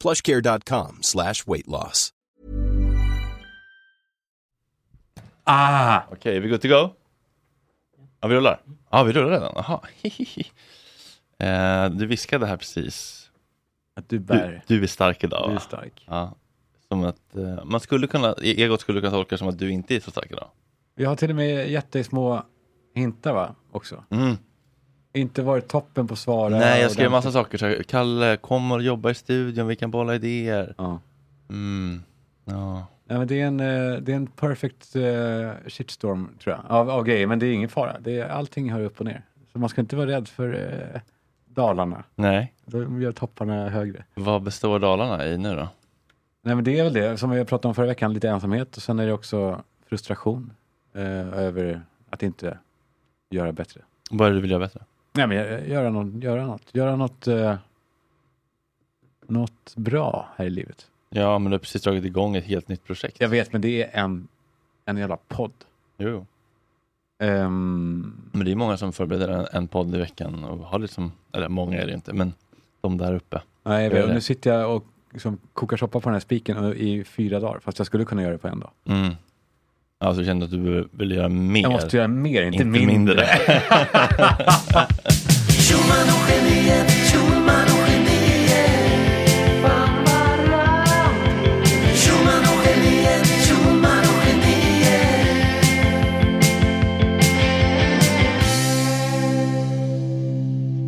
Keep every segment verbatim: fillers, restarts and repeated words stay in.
plushcare.com slash weight loss. Ah, okej, okay, vi good to go? Ja, vi rullar. Ja, vi rullar redan. Jaha. Eh, du viskade här precis. Att du bär. Du, du är stark idag. Du är stark. Ja. Som att eh, man skulle kunna, egot skulle kunna tolka som att du inte är så stark idag. Vi har till och med jättesmå hintar, va? Också. Mm. Inte varit toppen på svaren. Nej, jag skrev massa saker. Så Kalle, kom och jobba i studion. Vi kan bolla idéer. Ja. Mm. Ja. Nej, men det är en, det är en perfect uh, shitstorm, tror jag. Av, av grejer, men det är ingen fara. Det är, allting hör upp och ner. Så man ska inte vara rädd för uh, Dalarna. Nej. Då gör topparna högre. Vad består Dalarna i nu då? Nej, men det är väl det. Som vi pratade om förra veckan, lite ensamhet. Och sen är det också frustration uh, över att inte göra bättre. Vad är det du vill göra bättre? Nej, men göra något, göra något, göra något, eh, något bra här i livet. Ja, men du har precis dragit igång ett helt nytt projekt. Jag vet, men det är en, en jävla podd. Jo. Um, men det är många som förbereder en, en podd i veckan och har liksom, eller många är det inte, men de där uppe. Nej, jag vet, nu sitter jag och liksom kokar soppa på den här spiken i fyra dagar, fast jag skulle kunna göra det på en dag. Mm. Alltså, jag kände att du vill göra mer. Jag måste göra mer, inte, inte mindre. mindre.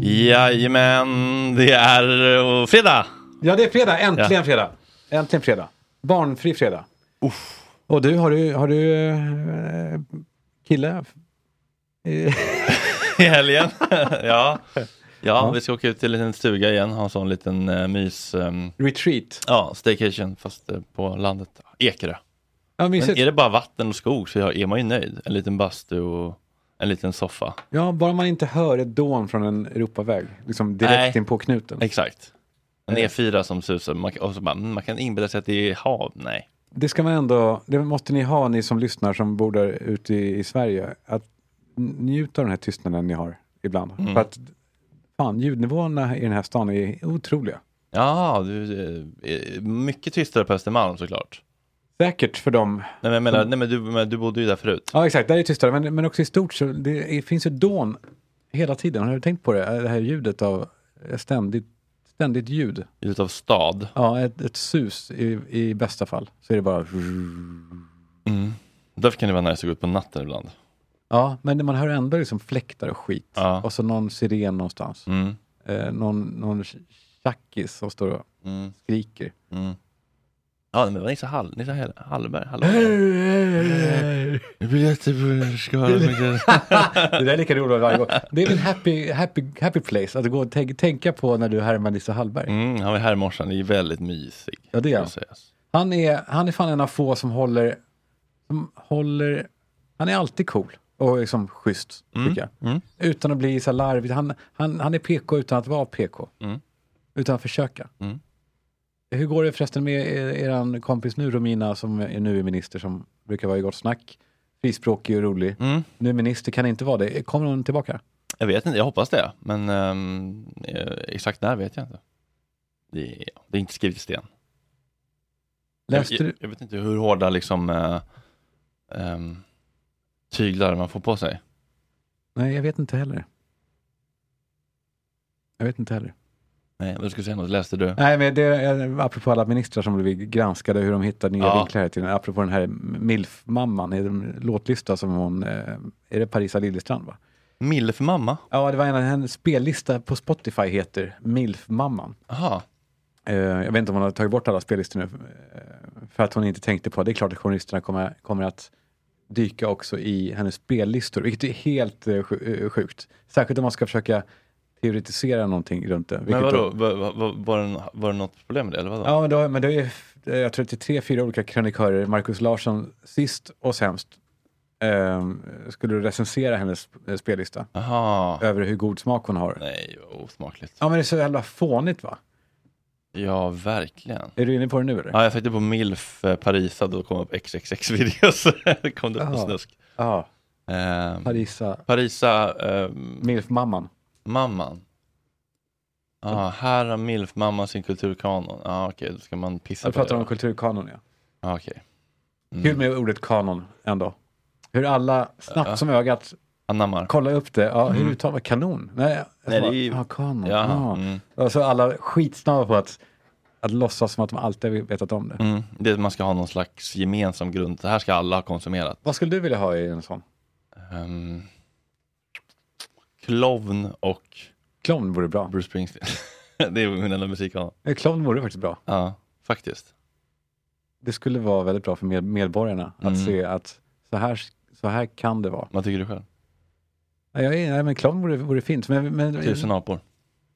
Jajamän, det är fredag. Ja, det är fredag. Äntligen ja. fredag. Äntligen fredag. Barnfri fredag. Uff. Och du, har du, har du äh, kille i helgen? ja. ja, ja, vi ska åka ut till en liten stuga igen. Ha en sån liten äh, mys... Ähm, Retreat? Ja, staycation, fast äh, på landet. Ekerö. Ja, men är det bara vatten och skog så är man ju nöjd. En liten bastu och en liten soffa. Ja, bara man inte hör ett dån från en Europaväg. Liksom direkt Nej. in på knuten. Exakt. En E fyra som susar. Man, och så bara, man kan inbilla sig att det är hav. Nej. Det ska man ändå, det måste ni ha, ni som lyssnar som bor där ute i, i Sverige, att njuta av den här tystnaden ni har ibland. Mm. För att fan, ljudnivåerna i den här stan är otroliga. Ja, du, mycket tystare på Östermalm såklart. Säkert för dem. Nej, men, jag menar, nej, men, du, men du bodde ju där förut. Ja, exakt, där är det tystare, men, men också i stort så det, det finns ju dån hela tiden. Har du tänkt på det? Det här ljudet av ständigt ständigt ljud. Ljudet av stad. Ja, ett, ett sus i, i bästa fall. Så är det bara... Mm. Därför kan det vara nice att gå ut på natten ibland. Ja, men man hör ändå liksom fläktar och skit. Ja. Och så någon siren någonstans. Mm. Eh, någon, någon tjackis som står och mm. skriker. Mm. Ja, men det var Nissa Hall, Nissa Hall, Hallberg. Hallberg. Det blir jättebra. Det där är lika roligt varje gång. Det är väl happy, happy, happy place att gå och tänk, tänka på när du härmar Nissa Hallberg. Mm, han var här i morse, han är väldigt mysig. Ja, det är han. Han är, han är fan en av få som håller, som håller, han är alltid cool och liksom schysst, mm, tycker jag. Mm. Utan att bli så larvig. Han, han, han är P K utan att vara P K. Mm. Utan att försöka. Mm. Hur går det förresten med er, er kompis nu, Romina, som är nu är minister, som brukar vara i gott snack, frispråkig och rolig. Mm. Nu minister kan inte vara det. Kommer hon tillbaka? Jag vet inte, jag hoppas det. Men um, exakt när vet jag inte. Det, det är inte skrivet i sten. Läste jag, jag, jag vet inte hur hårda liksom, uh, um, tyglar man får på sig. Nej, jag vet inte heller. Jag vet inte heller. Nej, vad ska jag säga något? Läste du? Nej, men det är apropå alla ministrar som blev granskade hur de hittade nya ja. vinklar till. Apropå den här milfmamman i den låtlista som hon, är det Parisa Liljestrand va? Milfmamma? Ja, det var en av hennes spellista på Spotify heter Milfmamman. Aha. Jag vet inte om hon har tagit bort alla spellistor nu för att hon inte tänkte på det. Det är klart att journalisterna kommer, kommer att dyka också i hennes spellistor, vilket är helt sjukt. Särskilt om man ska försöka teoretisera någonting runt det. Men vadå? Var, var, var, det, var det något problem med det? Eller vadå? Ja, men, då, men det är jag tror att det är tre, fyra olika krönikörer. Markus Larsson sist och sämst eh, skulle recensera hennes spellista. Aha. Över hur god smak hon har. Nej, osmakligt. Ja, men det är så jävla fånigt va? Ja, verkligen. Är du inne på det nu eller? Ja, jag fick det på Milf Parisa då kom upp X X X-videos. Det kom det på snusk. Ja, eh, Parisa. Parisa. Eh, Milf-mamman. Mamman. Ja, ah, här har milfmamma sin kulturkanon. Ja, ah, okej, okay. Då ska man pissa jag på det. Jag pratar om kulturkanon, ja. Ah, okej. Okay. Mm. Kul med ordet kanon ändå. Hur alla snabbt uh, som ögat anammar. Kolla upp det. Ja, mm. Hur uttalar kanon? Nej, Nej bara, det är ju... Ah, kanon. Ja. Ah. Mm. Alltså alla skitsnabba på att, att låtsas som att man alltid vetat om det. Mm. Det är att man ska ha någon slags gemensam grund. Det här ska alla ha konsumerat. Vad skulle du vilja ha i en sån? Um... Klovn och... Klovn vore bra. Bruce Springsteen. Det är min enda musikkanal. Klovn vore faktiskt bra. Ja, faktiskt. Det skulle vara väldigt bra för med- medborgarna mm. att se att så här, så här kan det vara. Vad tycker du själv? Ja, jag är, nej, men klovn vore, vore fint. Men, men, Tusen apor.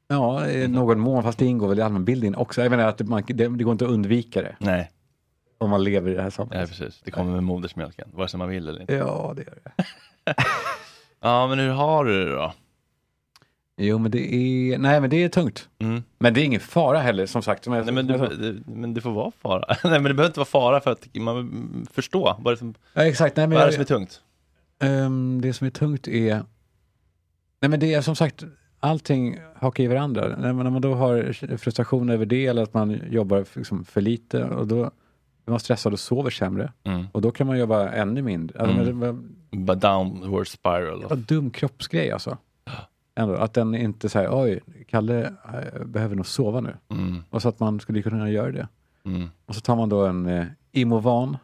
Ja, mm. någon mån. Fast det ingår väl i allmänbildningen också. Jag menar att det, man, det, det går inte att undvika det. Nej. Om man lever i det här samhället. Ja, precis. Det kommer med modersmjölken. Vare sig man vill eller inte. Ja, det gör det. Ja, men hur har du det då? Jo, men det är... Nej, men det är tungt. Mm. Men det är ingen fara heller, som sagt. Som jag... Nej, men, du, det, men det får vara fara. Nej, men det behöver inte vara fara för att man förstår. Vad är det som, ja, exakt. Nej, men vad är det som är tungt? Um, det som är tungt är... Nej, men det är som sagt... Allting hakar i varandra. När man, när man då har frustration över det eller att man jobbar liksom för lite och då... Man stressad och sover sämre. Mm. Och då kan man jobba ännu mindre. Alltså, mm. But downward spiral. Vad dum kroppsgrej alltså. Ändå, att den inte säger, oj, Kalle behöver nog sova nu. Mm. Och så att man skulle kunna göra det. Mm. Och så tar man då en eh, Imovan.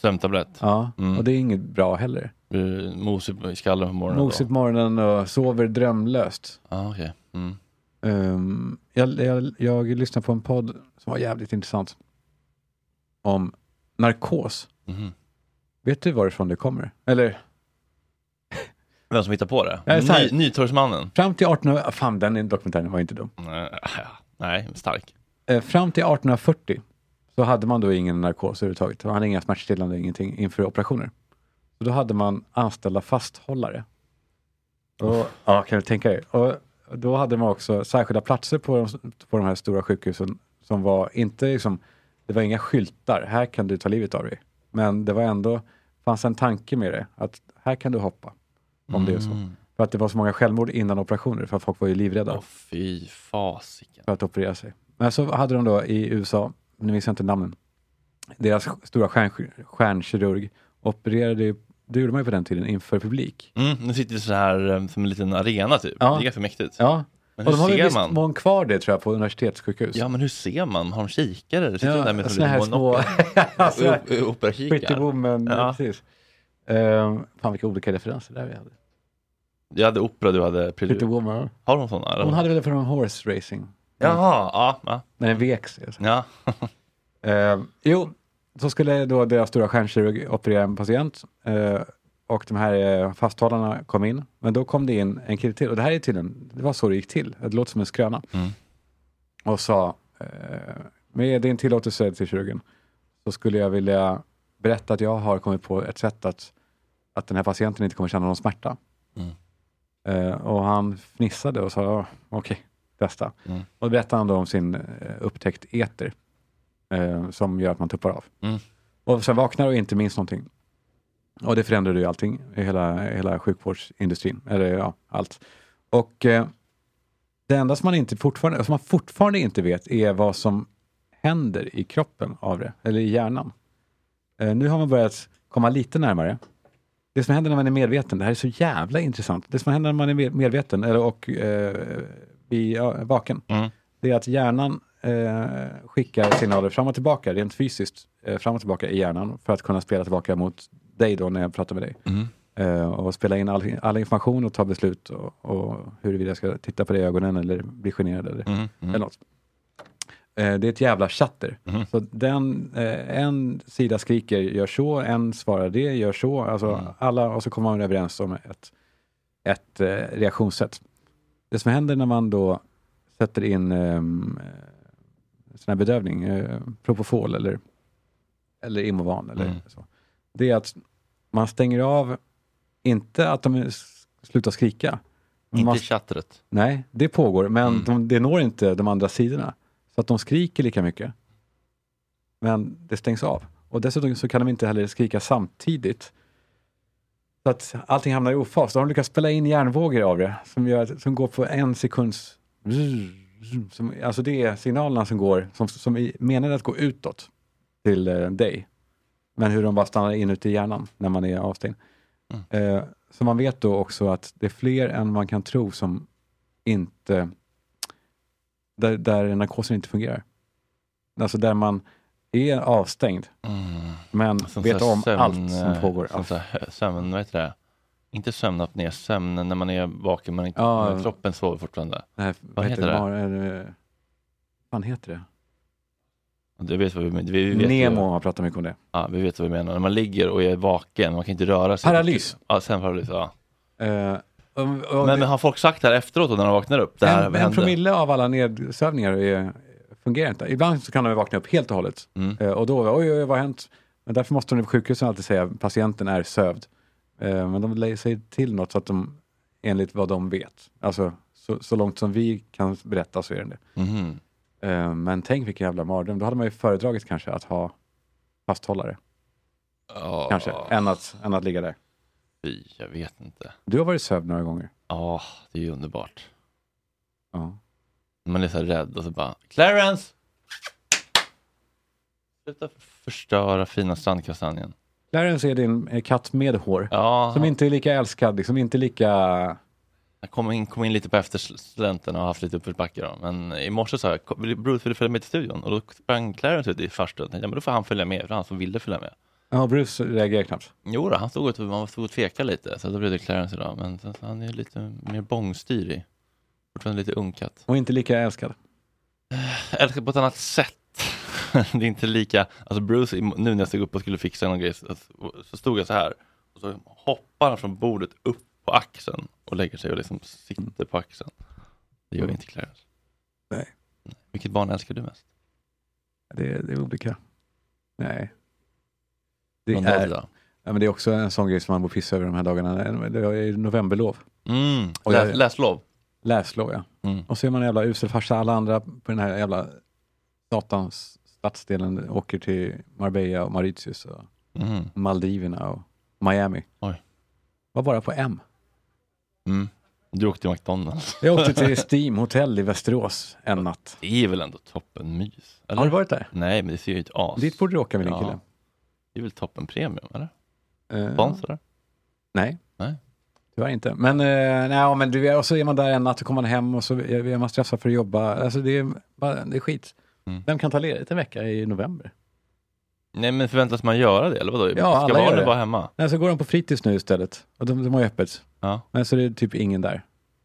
Sömntablett. Ja, mm. Och det är inget bra heller. Uh, Mosigt i skallen på morgonen. Mosigt på morgonen och sover drömlöst. Ah, okay. Mm. um, jag, jag, jag lyssnade på en podd som var jävligt intressant. Om narkos. Mm. Vet du varifrån det kommer? Eller... Vem som hittar på det? Ja, Ny, Nytorgsmannen. Fram till arton... Fan, den dokumentären var inte dum. Nej, stark. Fram till arton fyrtio så hade man då ingen narkos överhuvudtaget. Man hade inga smärtstillande, ingenting inför operationer. Så då hade man anställda fasthållare. Och, ja, kan du tänka dig. Och då hade man också särskilda platser på de, på de här stora sjukhusen som var inte liksom... Det var inga skyltar. Här kan du ta livet av dig. Men det var ändå... Fanns en tanke med det. Att här kan du hoppa. Om mm. det är så. För att det var så många självmord innan operationer. För att folk var ju livrädda. Åh oh, fy fasiken. För att operera sig. Men så hade de då i U S A. Nu minns jag inte namnen. Deras stora stjärn- stjärnkirurg. Opererade ju... Det gjorde man ju på den tiden. Inför publik. Mm, nu sitter vi så här som en liten arena typ. Ja. Det är för mäktigt. Ja. Men och de har ju visst man? Mån kvar det tror jag på universitetssjukhus. Ja, men hur ser man? Har de kikare? Det sitter ja, där med sådana här små... Operakikare. Pretty Woman, ja. Precis. Um, fan, vilka olika referenser där vi hade. Jag hade opera, du hade... Pretty, Pretty Woman. Har de sådana? Hon, hon hade väl för en horse racing. Jaha, ja. ja. När den veks. Ja. um, jo, så skulle då deras stora stjärnkirurg operera en patient. Uh, Och de här fasthållarna kom in. Men då kom det in en kille till. Och det här är tydligen, det var så det gick till. Det låter som en skröna. Mm. Och sa, eh, med din tillåtelse till kirurgen. Så skulle jag vilja berätta att jag har kommit på ett sätt att, att den här patienten inte kommer känna någon smärta. Mm. Eh, och han fnissade och sa, okej, okay, testa. Mm. Och berättade han då om sin upptäckt eter. Eh, som gör att man tuppar av. Mm. Och sen vaknar och inte minns någonting. Och det förändrade ju allting. Hela, hela sjukvårdsindustrin. Eller ja, allt. Och eh, det enda som man, inte fortfarande, som man fortfarande inte vet är vad som händer i kroppen av det. Eller i hjärnan. Eh, nu har man börjat komma lite närmare. Det som händer när man är medveten. Det här är så jävla intressant. Det som händer när man är medveten. Eller, och eh, i ja, vaken. Mm. det är att hjärnan eh, skickar signaler fram och tillbaka, rent fysiskt eh, fram och tillbaka i hjärnan för att kunna spela tillbaka mot dig då när jag pratar med dig. Mm. Eh, och spela in all, all information och ta beslut och, och huruvida jag ska titta på dig i ögonen eller bli generad eller, mm. Mm. eller något. Eh, det är ett jävla chatter. Mm. Så den, eh, en sida skriker gör så, en svarar det, gör så. Alltså mm. alla, och så kommer man överens om ett, ett eh, reaktionssätt. Det som händer när man då sätter in um, sån här bedövning, uh, Propofol eller, eller Imovan eller mm. så. Det är att man stänger av, inte att de slutar skrika. Inte man, chattret. Nej, det pågår, men mm. de, det når inte de andra sidorna. Så att de skriker lika mycket. Men det stängs av. Och dessutom så kan de inte heller skrika samtidigt. Så att allting hamnar i ofas. Då har de lyckats spela in hjärnvågor av det. Som, gör, som går på en sekunds... Som, alltså det är signalerna som går... Som, som är menade att gå utåt. Till eh, dig. Men hur de bara stannar inuti hjärnan. När man är avstängd. Mm. Eh, så man vet då också att det är fler än man kan tro som inte... Där, där narkosen inte fungerar. Alltså där man... är avstängd. Mm. Men som vet om sömn, allt som pågår. Som sömn, vad heter det? Inte sömnapné, sömn när man är vaken men ja, kroppen sover fortfarande. Nej, vad heter det? Vad heter det? Heter det? Du vet vad vi, vi vet Nemo har pratat mycket om det. Ja, vi vet vad vi menar. När man ligger och är vaken, man kan inte röra sig. Paralys. Ja, sömnparalys, ja. Uh, um, um, men, men har folk sagt här efteråt när de vaknar upp? Det här en, en promille av alla nedsövningar är... fungerar inte. Ibland så kan de vakna upp helt och hållet. Mm. Eh, och då, oj, oj, vad har hänt? Men därför måste de på sjukhusen alltid säga att patienten är sövd. Eh, men de säger till något så att de, enligt vad de vet. Alltså, så, så långt som vi kan berätta så är det det. Mm. Eh, men tänk vilken jävla mardröm. Då hade man ju föredragit kanske att ha fasthållare. Oh. Kanske. Än att, än att ligga där. Fy, jag vet inte. Du har varit sövd några gånger. Ja, oh, det är ju underbart. Ja. Oh. Man är så rädd och så bara Clarence! Sluta förstöra fina strandkastanjen. Clarence är din katt med hår. Ja. Som inte är lika älskad, liksom inte lika... Jag kom in, kom in lite på efterslänten och har haft lite uppförsbacke då. Men i morse sa jag, Bruce vill följa med till studion. Och då sprang Clarence ut i farstun. Ja, men då får han följa med, för han som ville följa med. Ja, Bruce reagerar knappt. Jo då, han stod och, han stod och tvekade lite. Så då blev det Clarence idag. Men så, så han är lite mer bångstyrig. Fortfarande lite unkat. Och inte lika älskad? Äh, älskad på ett annat sätt. Det är inte lika... Alltså Bruce, nu när jag stod upp och skulle fixa någon grej så, så stod jag så här. Och så hoppar han från bordet upp på axeln och lägger sig och liksom sitter på axeln. Det gör inte Clarence. Nej. Vilket barn älskar du mest? Det, det är olika. Nej. Det någon är... Dag. Ja, men det är också en sån grej som man borde pissa över de här dagarna. Det är novemberlov. Mm, och läs, jag... läslov. Läslov, ja. Mm. Och så är man en jävla usel farsa. Alla andra på den här jävla satans stadsdelen åker till Marbella och Mauritius och mm. Maldiverna och Miami. Oj. Var bara på M. Mm. Du åkte till McDonalds. Jag åkte till Steam Hotel i Västerås en natt. Det är väl ändå toppen mys. Eller? Har du varit där? Nej, men det ser ju ett as. Dit borde du åka med din ja. Kille. Det är väl toppen premium, eller? Uh, Sponsor? Nej. Nej. Tyvärr inte. Men, eh, nej, men du, och så är man där en natt och kommer man hem och så är man stressad för att jobba. Alltså det är, bara, det är skit. Mm. Vem kan ta ledigt en vecka i november? Nej, men förväntas man göra det? Eller vadå? Ja, ska alla vara hemma? Nej, så går de på fritids nu istället. Och de, de har ju öppet. Ja. Men så är det typ ingen där.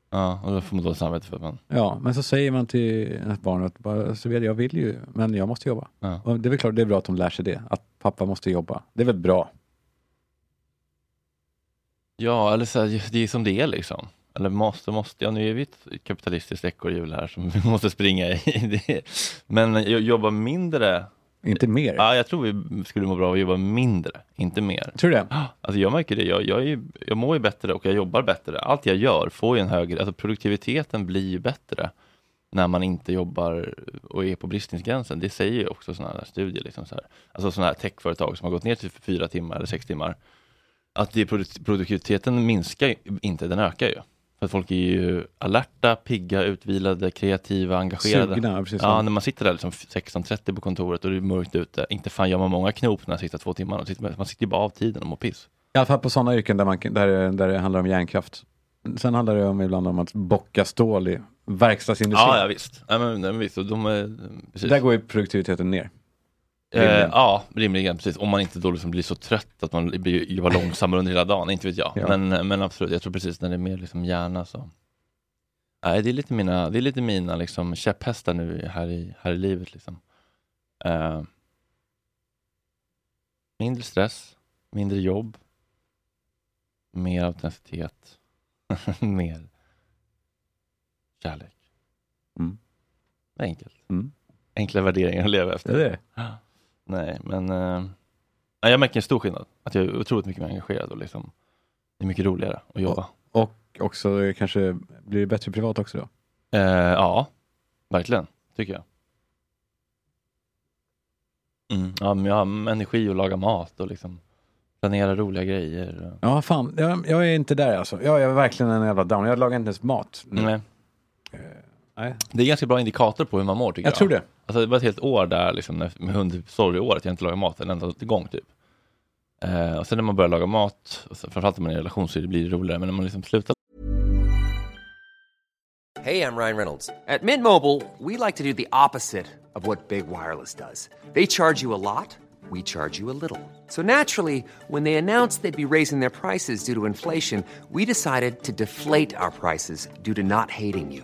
Ja, och då får man ta samvete för man. Ja, men så säger man till ett barn att bara, så vet jag vill ju, men jag måste jobba. Ja. Och det är väl klart, det är bra att de lär sig det. Att pappa måste jobba. Det är väl bra. Ja, eller så här, det är som det är liksom. Eller måste, måste. Ja, nu är vi ett kapitalistiskt ekorrhjul här som vi måste springa i. Det. Men jobba mindre. Inte mer? Ja, jag tror vi skulle må bra att jobba mindre. Inte mer. Tror du det? Alltså jag märker det. Jag, jag, är, jag mår ju bättre och jag jobbar bättre. Allt jag gör får ju en högre... Alltså produktiviteten blir ju bättre när man inte jobbar och är på bristningsgränsen. Det säger ju också sådana här studier. Liksom så här. Alltså sådana här techföretag som har gått ner till fyra timmar eller sex timmar. Att det, produktiviteten minskar inte, den ökar ju. För att folk är ju alerta, pigga, utvilade, kreativa, engagerade. Sugna, precis. Ja, när man sitter där liksom sexton trettio på kontoret och det är mörkt ute. Inte fan gör man många knop när man sitter två timmar. Man sitter ju bara av tiden och mår piss. I alla fall på sådana yrken där, man, där, där det handlar om hjärnkraft. Sen handlar det om, ibland om att bocka stål i verkstadsindustrin. Ja, ja visst. Ja, men, men, visst. De är, där går ju produktiviteten ner. Rimligen. Eh, ja, rimligen, precis. Om man inte då liksom blir så trött att man blir jobbar långsammare under hela dagen, inte vet jag. Ja. Men, men absolut, jag tror precis när det är mer liksom hjärna så. Nej, det är lite mina, det är lite mina liksom käpphästar nu här i, här i livet liksom. Eh, mindre stress, mindre jobb, mer autenticitet, mer kärlek. Mm. Enkelt. Mm. Enkla värderingar att leva efter. Det är det. Nej, men eh, jag märker en stor skillnad. Att jag är otroligt mycket mer engagerad och liksom, det är mycket roligare att jobba. Och, och också kanske blir det bättre privat också då? Eh, ja, verkligen. Tycker jag. Mm. Ja, men jag har energi att laga mat och liksom planera roliga grejer. Ja, fan. Jag, jag är inte där alltså. Jag, jag är verkligen en jävla down. Jag lagar inte ens mat. Mm. Nej. Eh, nej. Det är ganska bra indikator på hur man mår tycker jag. Jag tror det. Alltså det var ett helt år där liksom, med hundsorg i år att jag inte lagar mat en enda gång typ. Eh, och sen när man börjar laga mat, och så, framförallt när man är i relation så blir det roligare. Men när man liksom slutar. Hey, I'm Ryan Reynolds. At Mint Mobile, we like to do the opposite of what Big Wireless does. They charge you a lot, we charge you a little. So naturally, when they announced they'd be raising their prices due to inflation, we decided to deflate our prices due to not hating you.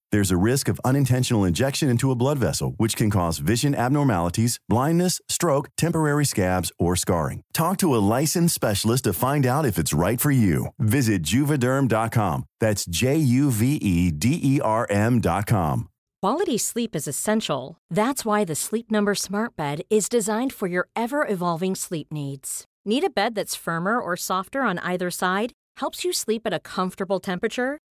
There's a risk of unintentional injection into a blood vessel, which can cause vision abnormalities, blindness, stroke, temporary scabs, or scarring. Talk to a licensed specialist to find out if it's right for you. Visit Juvederm dot com. That's J U V E D E R M dot com. Quality sleep is essential. That's why the Sleep Number Smart Bed is designed for your ever-evolving sleep needs. Need a bed that's firmer or softer on either side? Helps you sleep at a comfortable temperature?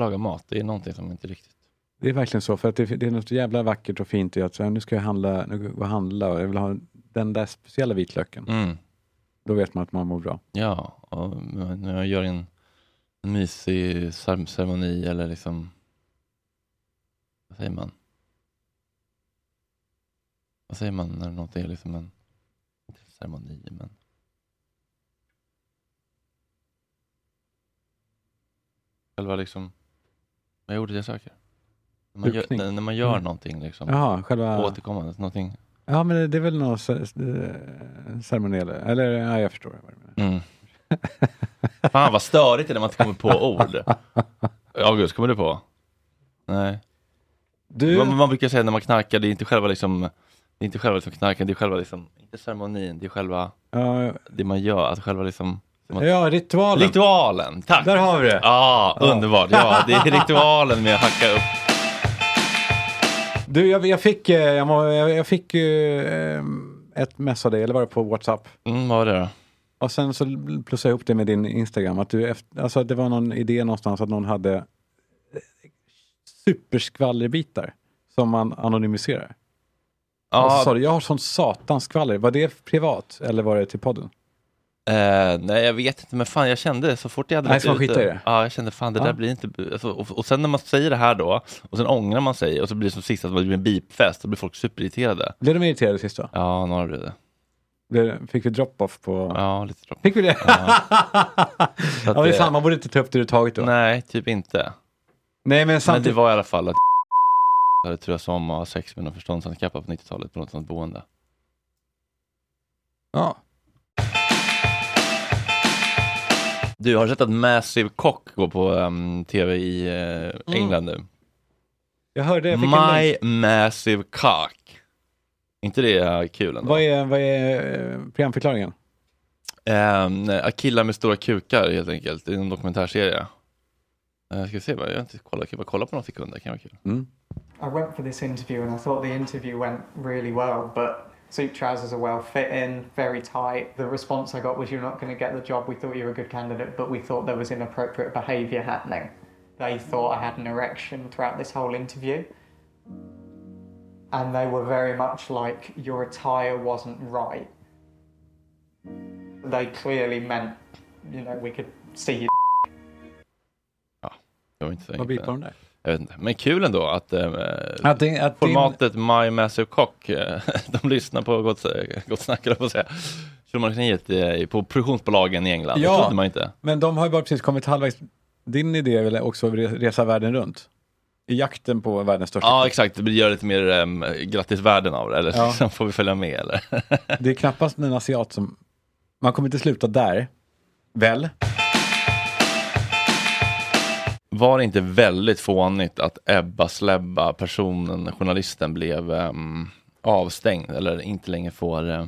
Laga mat, det är någonting som inte riktigt. Det är verkligen så, för att det, det är något jävla vackert och fint i att så här, nu ska jag handla, nu ska jag handla och jag vill ha den där speciella vitlöken. Mm. Då vet man att man mår bra. Ja, och när jag gör en mysig ceremoni eller liksom, vad säger man? Vad säger man när något är liksom en ceremoni, men själva liksom, vad gjorde jag söker? När man Dukning. gör, när man gör mm. någonting liksom. Jaha, själva återkommande, någonting. Ja, men det, det är väl något ceremoniellt. Eller, ja, jag förstår vad du menar. Mm. Fan, vad störigt det när man inte kommer på ord. August, kommer du på? Nej. Du... Man, man brukar säga när man knarkar, det är inte själva liksom, det är inte själva liksom knarken, det är själva liksom, inte ceremonin, det är själva uh, det man gör, att själva liksom. Ja, ritualen. Ritualen, tack. Där har vi det. Ja, ah, underbart. Ja, det är ritualen med att hacka upp. Du, jag, jag fick jag, jag fick eh, ett mess av dig, eller var det på WhatsApp? Mm, vad var det då? Och sen så plussade jag upp det med din Instagram. Att du efter, alltså det var någon idé någonstans att någon hade superskvallerbitar som man anonymiserar. Ja. Ah. Alltså, jag har sån satans skvaller. Var det privat eller var det till podden? Uh, nej, jag vet inte, men fan, jag kände så fort jag hade nej, varit ute. Det. Ja, jag kände fan, det ja. där blir inte... Alltså, och, och sen när man säger det här då, och sen ångrar man sig, och så blir det som sist att det blir en beepfest, då blir folk superirriterade. Blev de irriterade sist då? Ja, några blev det. Fick vi drop-off på... Ja, lite drop-off. Fick vi det? Ja, ja det är sant, man borde inte ta upp det du tagit då. Nej, typ inte. Nej, men samtidigt... Men det var i alla fall att... hade tröst om att ha sex med någon förståndshandikappad på nittiotalet på något sånt boende. Ja. Du har sett att Massive Cock går på um, tv i uh, England mm. nu. Jag hörde, jag fick My en Massive Cock. Inte det är kul ändå. Vad är, vad är programförklaringen? Um, killar med stora kukar helt enkelt. Det är en dokumentärserie. Uh, ska vi se, jag inte kolla, jag bara kolla på några sekunder, det kan vara kul. Mm. I went for this interview and I thought the interview went really well, but suit trousers are well fit in, very tight. The response I got was, you're not going to get the job. We thought you were a good candidate, but we thought there was inappropriate behaviour happening. They thought I had an erection throughout this whole interview. And they were very much like, your attire wasn't right. They clearly meant, you know, we could see you. Ja, det var inte så enkelt. Vad där? Jag vet inte. Men kul ändå att, eh, att, din, att formatet din... My Massive Cock, eh, de lyssnar på gott, gott snackare på att säga. tjugohundratjugonio i på produktionsbolagen i England. Ja, det trodde man inte. Men de har ju bara precis kommit halvvägs. Din idé är väl också att resa världen runt? I jakten på världens största. Ja, exakt. Det gör lite mer um, grattis världen av det. Eller ja. Sen får vi följa med. Eller? Det är knappast en asiat som... Man kommer inte sluta där. Väl? Var det inte väldigt fånigt att Ebba Släbba, personen, journalisten, blev um, avstängd eller inte längre får, uh,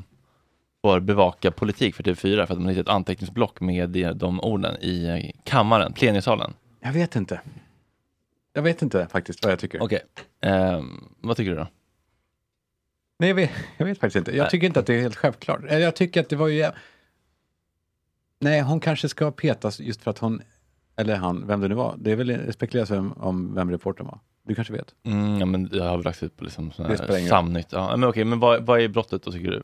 får bevaka politik för T V fyra för att man hittat ett anteckningsblock med de orden i kammaren, plenisalen? Jag vet inte. Jag vet inte faktiskt vad jag tycker. Okej. Okay. Um, vad tycker du då? Nej, jag vet, jag vet faktiskt inte. Jag tycker inte att det är helt självklart. Jag tycker att det var ju... Nej, hon kanske ska petas just för att hon... Eller han, vem det nu var. Det är väl spekuleras om, om vem reportern var. Du kanske vet. Mm, ja, men jag har väl lagt ut på liksom samnytt. Ja, men okej, men vad, vad är brottet då tycker du?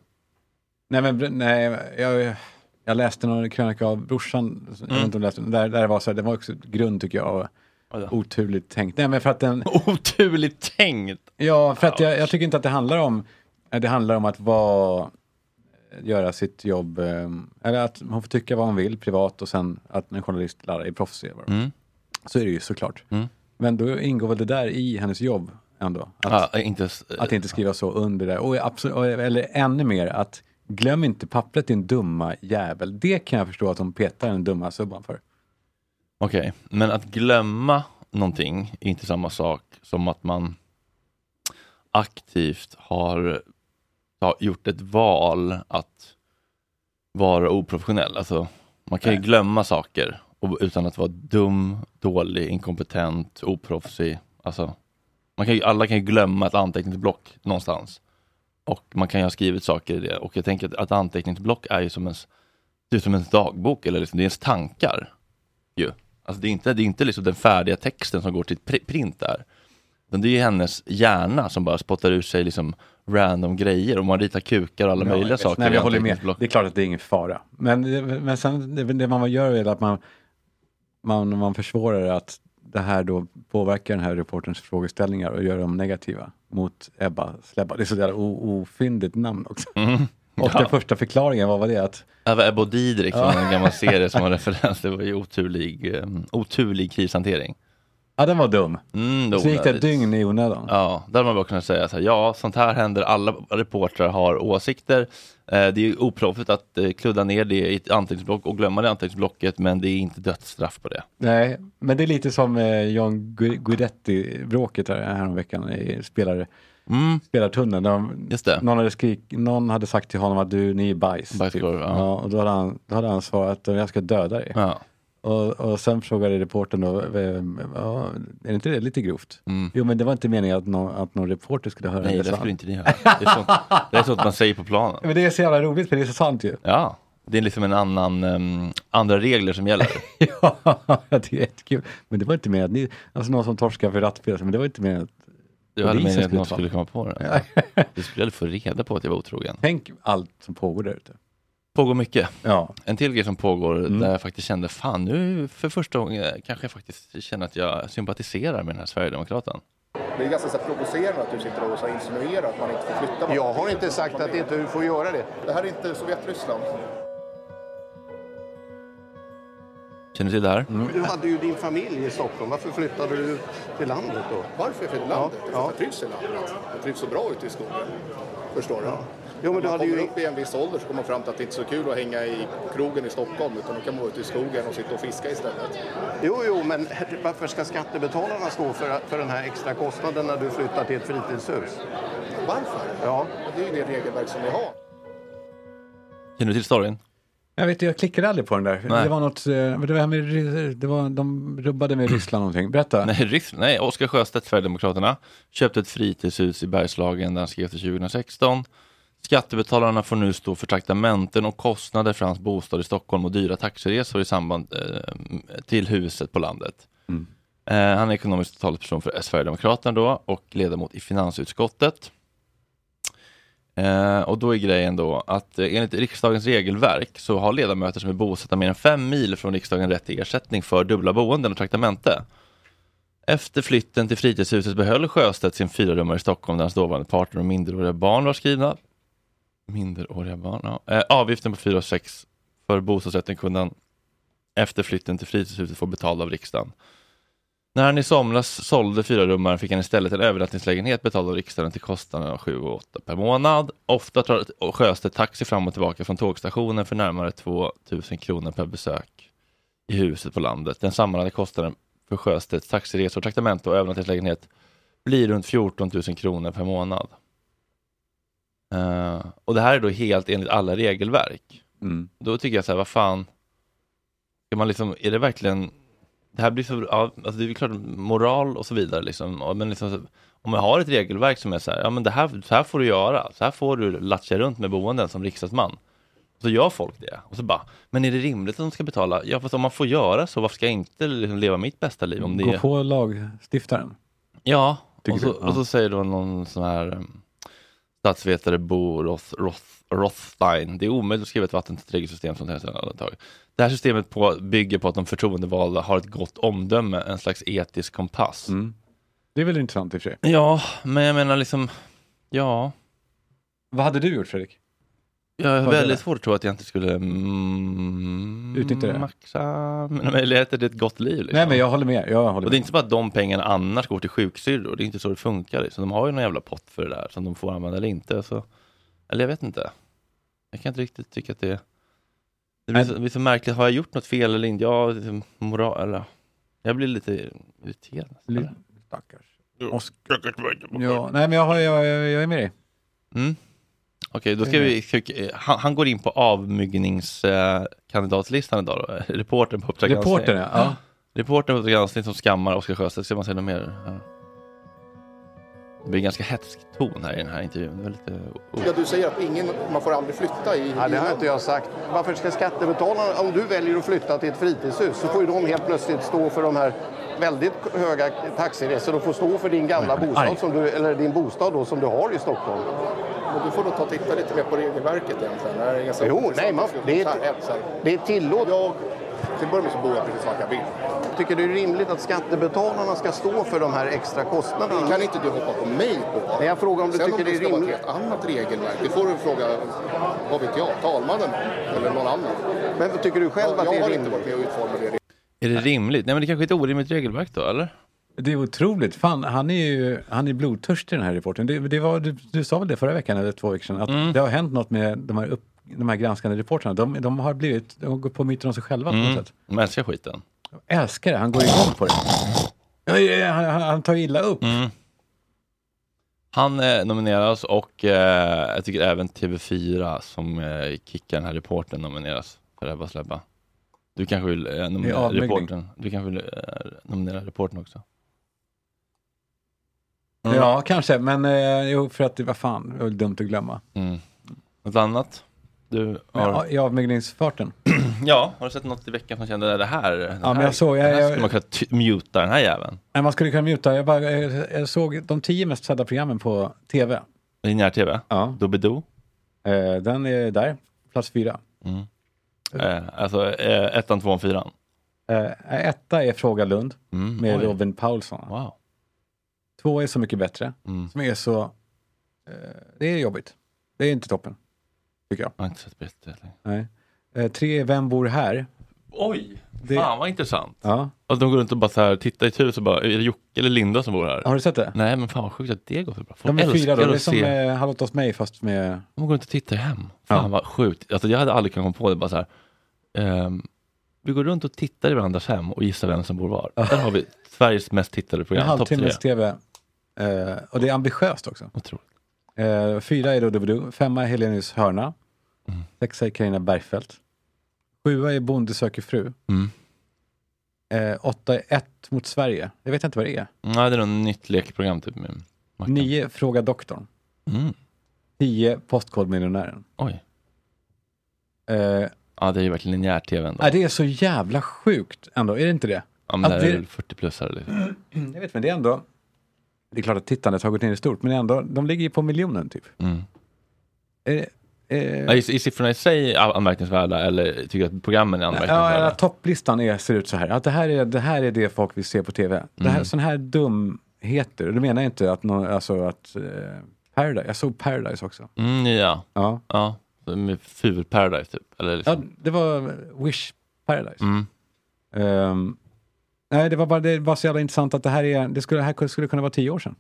Nej, men nej, jag, jag läste någon krönika av brorsan. Mm. Jag vet inte om jag läste, där, där var så här, det var också grund tycker jag. Alltså. Oturligt tänkt. Nej, men för att den... Oturligt tänkt? Ja, för att jag, jag tycker inte att det handlar om... Det handlar om att vara... göra sitt jobb, eller att hon får tycka vad hon vill privat och sen att en journalist lär är proffsig. Mm. Så är det ju såklart. Mm. Men då ingår väl det där i hennes jobb ändå. Att, ah, inte, att inte skriva så under det. Och absolut, eller ännu mer att glöm inte pappret din dumma jävel. Det kan jag förstå att hon petar den dumma subban för. Okej, okay. Men att glömma någonting är inte samma sak som att man aktivt har... har gjort ett val att vara oprofessionell. Alltså, man kan ju glömma saker och, utan att vara dum, dålig, inkompetent, oproffsig. Alltså, man kan ju, alla kan ju glömma ett anteckningsblock någonstans. Och man kan ju ha skrivit saker i det. Och jag tänker att, att anteckningsblock är ju som ens, det är som ens dagbok. Eller liksom, det är ens tankar. Ju. Alltså, det är inte, det är inte liksom den färdiga texten som går till pr- print där. Men det är ju hennes hjärna som bara spottar ur sig liksom random grejer och man ritar kukar och alla ja, möjliga saker. Nej, jag håller med. Det är klart att det är ingen fara. Men, men sen, det, det man gör är att man, man, man försvårar att det här då påverkar den här reporterns frågeställningar och gör dem negativa mot Ebba Släbba. Det är sådär o- ofyndigt namn också. Mm. Och ja. Den första förklaringen, vad var det? Att... Ebba och Didrik, som ja. En gammal serie som har referens. Det var ju oturlig, um, oturlig krishantering. Ja, den var dum. Mm, då, så gick det ett dygn i onödan. Ja, där man bara kunde säga så här, ja, sånt här händer, alla reportrar har åsikter. Eh, det är oproffsigt att eh, kludda ner det i ett anteckningsblock och glömma det anteckningsblocket, men det är inte dödsstraff på det. Nej, men det är lite som eh, John Guidetti-bråket här, här om veckan i spelare, mm. spelartunneln. De, Just det. Någon hade, skrik, någon hade sagt till honom att du, ni är bajs. Bajskorv, typ. ja. ja. Och då hade, han, då hade han svarat att jag ska döda dig. Ja. Och, och sen frågade reportern då, ja, är inte det lite grovt? Mm. Jo, men det var inte meningen att någon, att någon reporter skulle höra. Nej, det, det skulle inte ni höra. Det är, sånt, det är sånt man säger på planen. Men det är så jävla roligt, för det är så sant ju. Ja, det är liksom en annan, um, andra regler som gäller. Ja, det är jättekul. Men det var inte meningen att ni, alltså någon som torskar för rattpelare, men det var inte meningen att du hade meningen att någon skulle komma på det. Alltså. Du skulle aldrig få reda på att jag var otrogen. Tänk allt som pågår där ute. pågår mycket. Ja. En till grej som pågår mm. där jag faktiskt kände, fan nu för första gången kanske jag faktiskt känner att jag sympatiserar med den här Sverigedemokraten. Det är ganska så provocerande att du sitter och så insinuerar att man inte får flytta. Jag har inte sagt att inte du får göra det. Det här är inte Sovjetryssland. Känner du till det här? Mm. Du hade ju din familj i Stockholm. Varför flyttade du till landet då? Varför jag flyttade till landet? Ja. Jag trivs i landet. Jag trivs så bra ute i skogen. Förstår du? Ja. Jo, men du hade ju... Kommer upp i en viss ålder så kommer man fram till att det inte är så kul att hänga i krogen i Stockholm, utan då kan man vara ute i skogen och sitta och fiska istället. Jo, jo, men varför ska skattebetalarna stå för, för den här extra kostnaden när du flyttar till ett fritidshus? Varför? Ja. Det är ju det regelverk som vi har. Känner du till storyn? Jag vet inte, jag klickade aldrig på den där. Nej. Det var något, det var med, det var, de rubbade med Ryssland någonting. Berätta. Nej, Ryssland, nej. Oscar Sjöstedt, Sverigedemokraterna, köpte ett fritidshus i Bergslagen där han skrev till tjugo sexton. Skattebetalarna får nu stå för traktamenten och kostnader för hans bostad i Stockholm och dyra taxiresor i samband eh, till huset på landet. Mm. Eh, han är ekonomisk talesperson för Sverigedemokraterna då och ledamot i finansutskottet. Eh, och då är grejen då att eh, enligt riksdagens regelverk så har ledamöter som är bosatta mer än fem mil från riksdagen rätt till ersättning för dubbla boenden och traktamente. Efter flytten till fritidshuset behöll Sjöstedt sin fyrarummare i Stockholm där hans dåvarande partner och minderåriga barn var skrivna. Minderåriga barn, ja. Eh, avgiften på fyra och sex för bostadsrätten kunde han efter flytten till fritidshuset få betald av riksdagen. När han i somras sålde fyrarummaren fick han istället en övernattningslägenhet betald av riksdagen till kostnaden av sju och åtta per månad. Ofta tar Sjöstedt taxi fram och tillbaka från tågstationen för närmare tvåtusen kronor per besök i huset på landet. Den sammanlagda kostnaden för Sjöstedts taxiresor, traktamente och övernattningslägenhet blir runt fjortontusen kronor per månad. Uh, och det här är då helt enligt alla regelverk. Mm. Då tycker jag så här, vad fan ska man liksom, är det verkligen det här blir så, ja, alltså det är ju klart moral och så vidare liksom, men liksom, om jag har ett regelverk som är så här, ja men det här, så här får du göra, så här får du latcha runt med boenden som riksdagsman, och så gör folk det, och så bara, men är det rimligt att de ska betala? Ja, fast om man får göra så, varför ska jag inte liksom leva mitt bästa liv om det är... Gå på lagstiftaren. Ja, och så, och så säger då någon sån här statsvetare Bo Roth, Roth, Rothstein. Det är omöjligt att skriva ett vattenträgelsystem som det här sedan alla. Det här systemet på, bygger på att de förtroendevalda har ett gott omdöme, en slags etisk kompass. Mm. Det är väl intressant i och för sig. Ja, men jag menar liksom, ja. Vad hade du gjort, Fredrik? Jag är väldigt svårt att tro att jag inte skulle mm, utnyttja det. Maxa möjligheter till ett gott liv. Liksom. Nej, men jag håller med. Jag håller med. Och det är inte bara att de pengarna annars går till sjuksyrror. Det är inte så det funkar. Liksom. De har ju någon jävla pott för det där som de får använda eller inte. Så. Eller jag vet inte. Jag kan inte riktigt tycka att det... Det blir, så, det blir så märkligt. Har jag gjort något fel eller inte? Ja, moral... Eller... Jag blir lite irriterad. Lite stackars. Ja, nej, men jag, har, jag, jag, jag är med dig. Mm. Okej, då ska vi... Han, han går in på avmyggningskandidatlistan idag då. Reportern på Uppdrag Granskning. Reportern, ja. ja. Reportern på Uppdrag Granskning som skammar Oscar Sjöstedt. Ska man säga något mer? Det blir ganska hätsk ton här i den här intervjun. Det var lite... Ja, du säger att ingen, man får aldrig flytta i... Ja, det har inte jag sagt. Varför ska skattebetalarna... Om du väljer att flytta till ett fritidshus så får ju de helt plötsligt stå för de här väldigt höga taxiresor. De får stå för din gamla bostad som du... Eller din bostad då som du har i Stockholm. Men du får då ta och titta lite mer på regelverket egentligen. Det är ganska jo, nej, man, det, är, det är tillåt. Jag, till början så bor jag precis svaka bil. Tycker du det är rimligt att skattebetalarna ska stå för de här extra kostnaderna? Det kan inte du hoppa på mig på. Nej, jag frågar om du sen tycker om det är rimligt. Ett annat regelverk. Det får du fråga, vad vet jag, talmannen eller någon annan. Men tycker du själv jag, att det är rimligt? Jag har inte varit med och utformat det. Är det rimligt? Nej, men det kanske är ett orimligt regelverk då, eller? Det är otroligt. Fan, han är ju han är blodtörstig i den här reporten. Det, det var, du, du sa väl det förra veckan eller två veckor sedan att mm. det har hänt något med de här, upp, de här granskande reporterna. De, de har blivit, de går på myten om sig själva mm. på något sätt. De älskar skiten. De älskar det, han går igång på det. Han, han, han tar illa upp. Mm. Han eh, nomineras och eh, jag tycker även T V fyra som eh, kickar den här reporten nomineras för Ebba Släbba. Du kanske vill eh, nominera reporten. Du kanske vill eh, nominera reporten också. Mm. Ja, kanske, men eh, jo, för att det var fan, det var dumt att glömma. Mm. Något annat? Du har... ja, I avmyggningsfarten. Ja, har du sett något i veckan som kände det här? Den ja, här, men jag såg... Jag, jag, skulle man kunna t- muta den här jäveln. Nej, man skulle kunna muta. Jag, bara, jag, jag såg de tio mest sedda programmen på tv. Linjär tv? Ja. Dobido? Eh, den är där, plats fyra. Mm. Eh, alltså eh, ettan, tvåan, fyran. Eh, etta är Fråga Lund mm, med oj. Robin Paulsson. Wow. Två är Så mycket bättre. Mm. Som är så... Eh, det är jobbigt. Det är inte toppen. Tycker jag. Jag har inte sett bättre. Nej. Eh, tre är Vem bor här? Oj, det... fan vad intressant. Ja. Alltså de går runt och bara så här, tittar i ett hus och bara, är det Jocke eller Linda som bor här? Har du sett det? Nej, men fan vad sjukt att det går så bra. Folk de är fyra då, det är som eh, Hallå åt oss mig fast med... De går runt och tittar hem. Fan ja. Vad sjukt. Alltså jag hade aldrig kunnat komma på det bara så här. Ehm, vi går runt och tittar i varandras hem och gissar vem som bor var. Ja. Där har vi Sveriges mest tittade program. En halvtimmes tv. Eh, och det är ambitiöst också. Otroligt. Eh, fyra är Dodobodo. Femma är Helenius hörna. Mm. Sexa är Karina Bergfeldt. Sjua är Bondes söker fru. Mm. Eh, åtta är ett mot Sverige. Jag vet inte vad det är. Nej, det är något nytt lekprogram typ. Nio, Fråga doktorn. Mm. Tio, Postkodmiljonären. Oj. Eh, ja, det är ju verkligen linjär tv ändå. Nej, det är så jävla sjukt ändå. Är det inte det? Ja, men att det är väl fyrtio-plussare liksom. Jag vet, men det är ändå... Det är klart att tittandet har gått ner i stort. Men ändå, de ligger ju på miljonen typ. Mm. Är det... Eh, I, I siffrorna i sig är anmärkningsvärda. Eller tycker att programmen är anmärkningsvärda? Ja, topplistan är, ser ut så här att det här, är, det här är det folk vill se på tv. Det här, mm. Sån här dumheter. Du menar inte att, någon, alltså att eh, Paradise, jag såg Paradise också. Mm, ja. Ja. Ja. Med ful Paradise typ eller liksom. Ja, det var Wish Paradise. Mm. um, Nej, det var bara det var så jävla intressant att det här är det skulle, det här skulle kunna vara tio år sedan.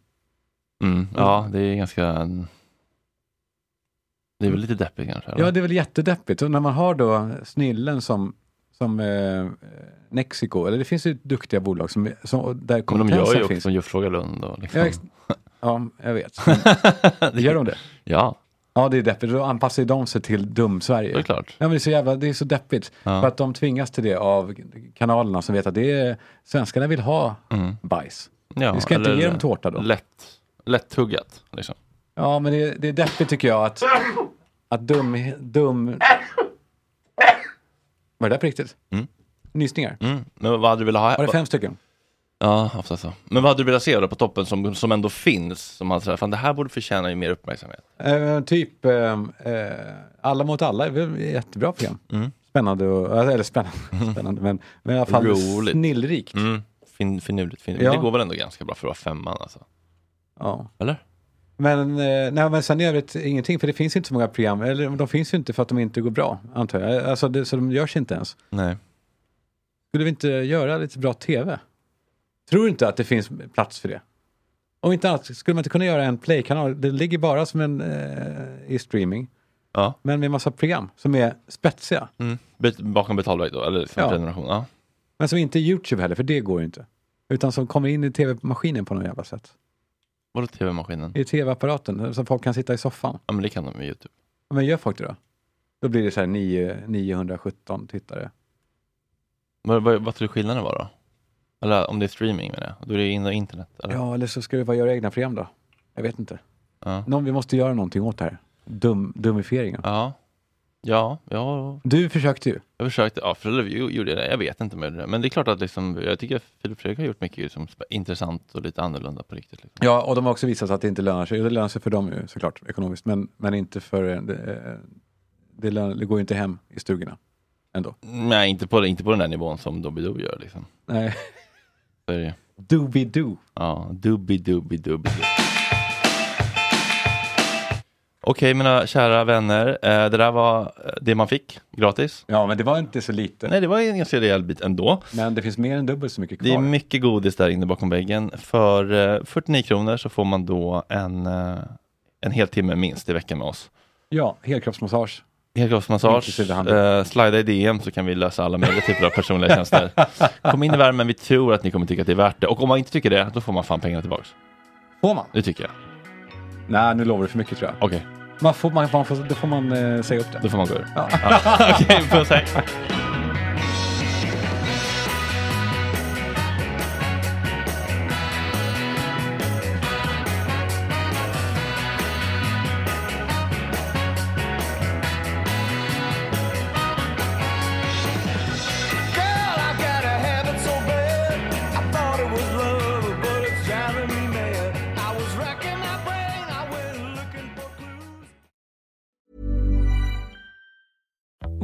Mm, ja, mm. Det är ganska... Det är väl lite deppigt kanske? Eller? Ja, det är väl jättedeppigt. Och när man har då snillen som, som eh, Nexiko, eller det finns ju duktiga bolag som, som där kompetensen finns. Men de gör ju också, de gör Fråga Lund och liksom. Jag, ja, jag vet. Men, gör de det? Ja. Ja, det är deppigt. Då anpassar ju de sig till dum Sverige. Det är klart. Ja, men det är så jävla, det är så deppigt. Ja. För att de tvingas till det av kanalerna som vet att det är, svenskarna vill ha mm. bajs. Ja, vi ska inte ge dem tårta då. Lätt, lätt tuggat liksom. Ja, men det, det är deppigt tycker jag att att dum... dum... Var det där på riktigt? Mm. Nysningar? Mm. Men vad hade du velat ha? Var det fem stycken? Ja, absolut. Men vad hade du velat se då på toppen som, som ändå finns? Som alltså, fan, det här borde förtjäna ju mer uppmärksamhet. Eh, typ eh, eh, Alla mot alla är väl jättebra program. Mm. Spännande och... Eller spännande. spännande men, men i alla fall roligt. Snillrikt. Mm. Fin, finurligt. finurligt. Ja. Det går väl ändå ganska bra för att vara femman alltså. Ja. Eller? Men, nej, men sen i övrigt ingenting, för det finns inte så många program. Eller de finns ju inte för att de inte går bra, antar jag. Alltså, det, så de görs inte ens. Nej. Skulle vi inte göra lite bra tv? Tror inte att det finns plats för det. Om inte annat, skulle man inte kunna göra en playkanal? Det ligger bara som en eh, i streaming. Ja. Men med en massa program som är spetsiga. Mm. Bakom betalväg då, eller för ja. Prenumeration. Ja. Men som inte är YouTube heller, för det går ju inte. Utan som kommer in i tv-maskinen på något jävla sätt. Vadå tv-maskinen? I tv-apparaten, så folk kan sitta i soffan. Ja, men det kan de med YouTube. Men gör folk det då? Då blir det så här nio, niohundrasjutton tittare. Vad, vad, vad tror du skillnaden var då? Eller om det är streaming med det? Då är det in- internet? Eller? Ja, eller så ska vi bara göra egna program då. Jag vet inte. Ja. Någon, vi måste göra någonting åt det här. Dum, dumifieringen. Ja. Ja, ja. Du försökte ju. Jag försökte, ja, för jag gjorde det. Jag vet inte om jag gjorde det. Men det är klart att liksom, jag tycker att Filip Fredrik har gjort mycket som liksom, intressant och lite annorlunda på riktigt. Liksom. Ja, och de har också visat att det inte lönar sig. Det lönar sig för dem ju såklart, ekonomiskt. Men, men inte för, det, det, lönar, det går ju inte hem i stugorna ändå. Nej, inte på, inte på den där nivån som Doobidoo gör liksom. Nej. Så är det ju. Doobidoo. Ja, Doobidoo. Okej, mina kära vänner, det där var det man fick gratis. Ja, men det var inte så lite. Nej, det var en ganska rejäl bit ändå. Men det finns mer än dubbelt så mycket kvar. Det är mycket godis där inne bakom väggen. För fyrtionio kronor så får man då en, en hel timme minst i veckan med oss. Ja, helkroppsmassage. Helkroppsmassage, eh, slida i D M så kan vi lösa alla möjliga typer av personliga tjänster. Kom in i värmen, vi tror att ni kommer tycka att det är värt det. Och om man inte tycker det, då får man fan pengarna tillbaka. Får man? Det tycker jag. Nej, nu lovar du för mycket tror jag. Okej. Okay. Man får, man, man får, då får man eh, säga upp det. Då får man gå ur. Ja. Ja. Okej, okay, puss, hej.